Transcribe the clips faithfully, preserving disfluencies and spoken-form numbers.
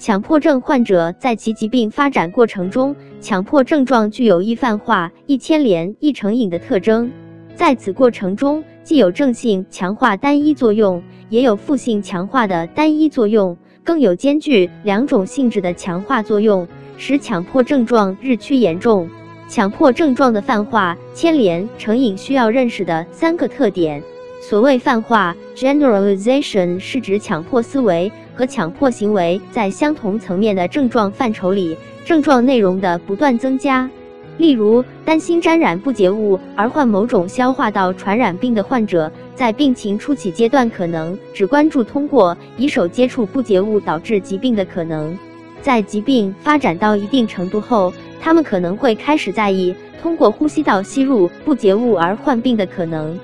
强迫症患者在其疾病发展过程中，强迫症状具有易泛化、易牵连、易成瘾的特征。在此过程中，既有正性强化单一作用，也有负性强化的单一作用，更有兼具两种性质的强化作用，使强迫症状日趋严重。强迫症状的泛化、牵连、成瘾需要认识的三个特点。所谓泛化 （generalization） 是指强迫思维和强迫行为在相同层面的症状范畴里，症状内容的不断增加。例如，担心沾染不洁物而患某种消化道传染病的患者，在病情初期阶段可能只关注通过以手接触不洁物导致疾病的可能；在疾病发展到一定程度后，他们可能会开始在意通过呼吸道吸入不洁物而患病的可能。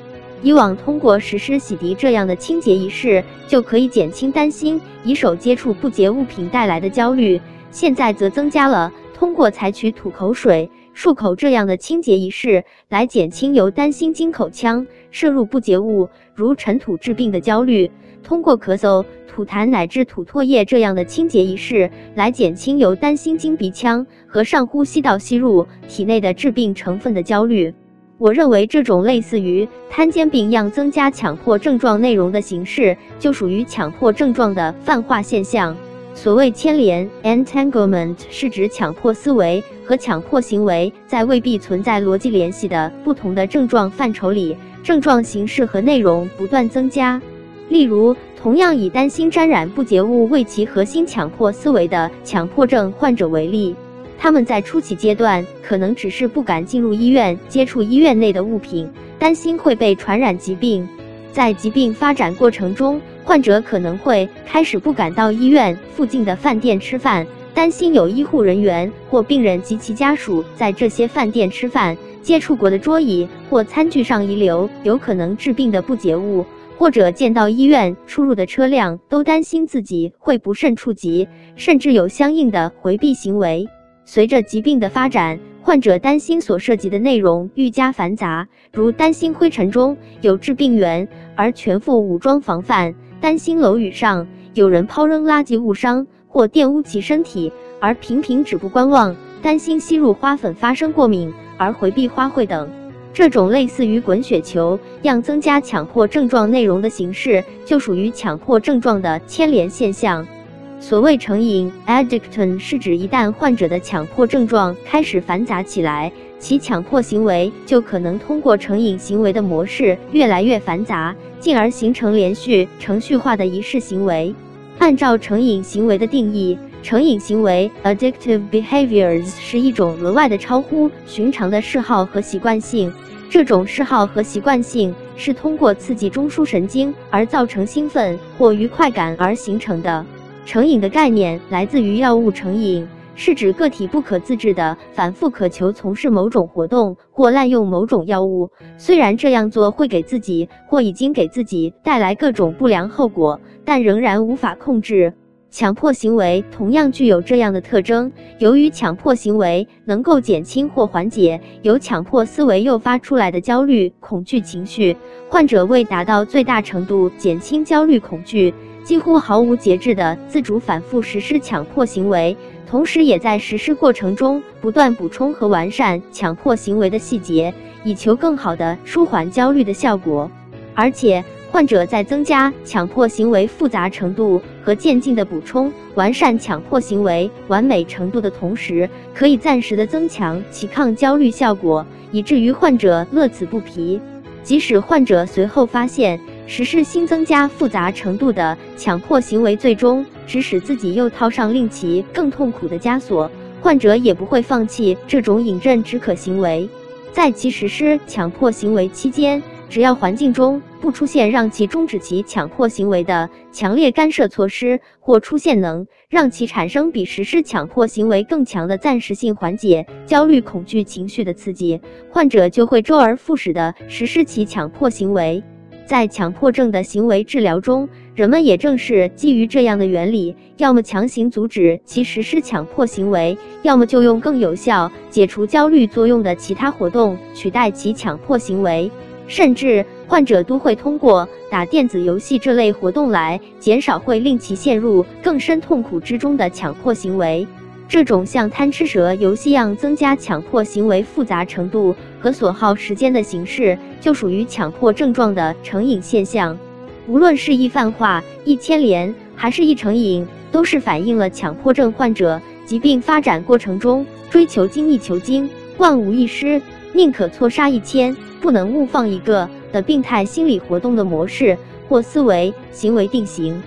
以往通过实施洗涤这样的清洁仪式，就可以减轻担心以手接触不洁物品带来的焦虑，现在则增加了通过采取吐口水、漱口这样的清洁仪式，来减轻由担心经口腔摄入不洁物，如尘土治病的焦虑；通过咳嗽、吐痰乃至吐唾液这样的清洁仪式，来减轻由担心经鼻腔和上呼吸道吸入体内的致病成分的焦虑。我认为这种类似于摊煎饼样增加强迫症状内容的形式，就属于强迫症状的泛化现象。所谓牵连 （entanglement） 是指强迫思维和强迫行为在未必存在逻辑联系的不同的症状范畴里，症状形式和内容不断增加。例如，同样以担心沾染不洁物为其核心强迫思维的强迫症患者为例。他们在初期阶段可能只是不敢进入医院接触医院内的物品，担心会被传染疾病。在疾病发展过程中，患者可能会开始不敢到医院附近的饭店吃饭，担心有医护人员或病人及其家属在这些饭店吃饭接触过的桌椅或餐具上遗留有可能致病的不洁物，或者见到医院出入的车辆都担心自己会不慎触及，甚至有相应的回避行为。随着疾病的发展，患者担心所涉及的内容愈加繁杂，如担心灰尘中有致病源而全副武装防范，担心楼宇上有人抛扔垃圾误伤或玷污其身体而频频止步观望，担心吸入花粉发生过敏而回避花卉等。这种类似于滚雪球样增加强迫症状内容的形式，就属于强迫症状的牵连现象。所谓成瘾 （addiction） 是指一旦患者的强迫症状开始繁杂起来，其强迫行为就可能通过成瘾行为的模式越来越繁杂，进而形成连续程序化的仪式行为。按照成瘾行为的定义，成瘾行为 （addictive behaviors） 是一种额外的超乎寻常的嗜好和习惯性。这种嗜好和习惯性是通过刺激中枢神经而造成兴奋或愉快感而形成的。成瘾的概念来自于药物成瘾，是指个体不可自制的反复渴求从事某种活动或滥用某种药物，虽然这样做会给自己或已经给自己带来各种不良后果，但仍然无法控制。强迫行为同样具有这样的特征，由于强迫行为能够减轻或缓解由强迫思维诱发出来的焦虑、恐惧情绪，患者为达到最大程度减轻焦虑、恐惧，几乎毫无节制地自主反复实施强迫行为，同时也在实施过程中不断补充和完善强迫行为的细节，以求更好地舒缓焦虑的效果。而且，患者在增加强迫行为复杂程度和渐进的补充、完善强迫行为完美程度的同时，可以暂时地增强其抗焦虑效果，以至于患者乐此不疲。即使患者随后发现实施新增加复杂程度的强迫行为，最终只使自己又套上令其更痛苦的枷锁，患者也不会放弃这种饮鸩止渴行为。在其实施强迫行为期间，只要环境中不出现让其终止其强迫行为的强烈干涉措施，或出现能让其产生比实施强迫行为更强的暂时性缓解焦虑、恐惧情绪的刺激，患者就会周而复始地实施其强迫行为。在强迫症的行为治疗中，人们也正是基于这样的原理，要么强行阻止其实施强迫行为，要么就用更有效解除焦虑作用的其他活动取代其强迫行为。甚至患者都会通过打电子游戏这类活动来减少会令其陷入更深痛苦之中的强迫行为。这种像贪吃蛇游戏样增加强迫行为复杂程度和所耗时间的形式，就属于强迫症状的成瘾现象。无论是易泛化、易牵连，还是易成瘾，都是反映了强迫症患者疾病发展过程中追求精益求精、万无一失、宁可错杀一千，不能误放一个的病态心理活动的模式或思维行为定型。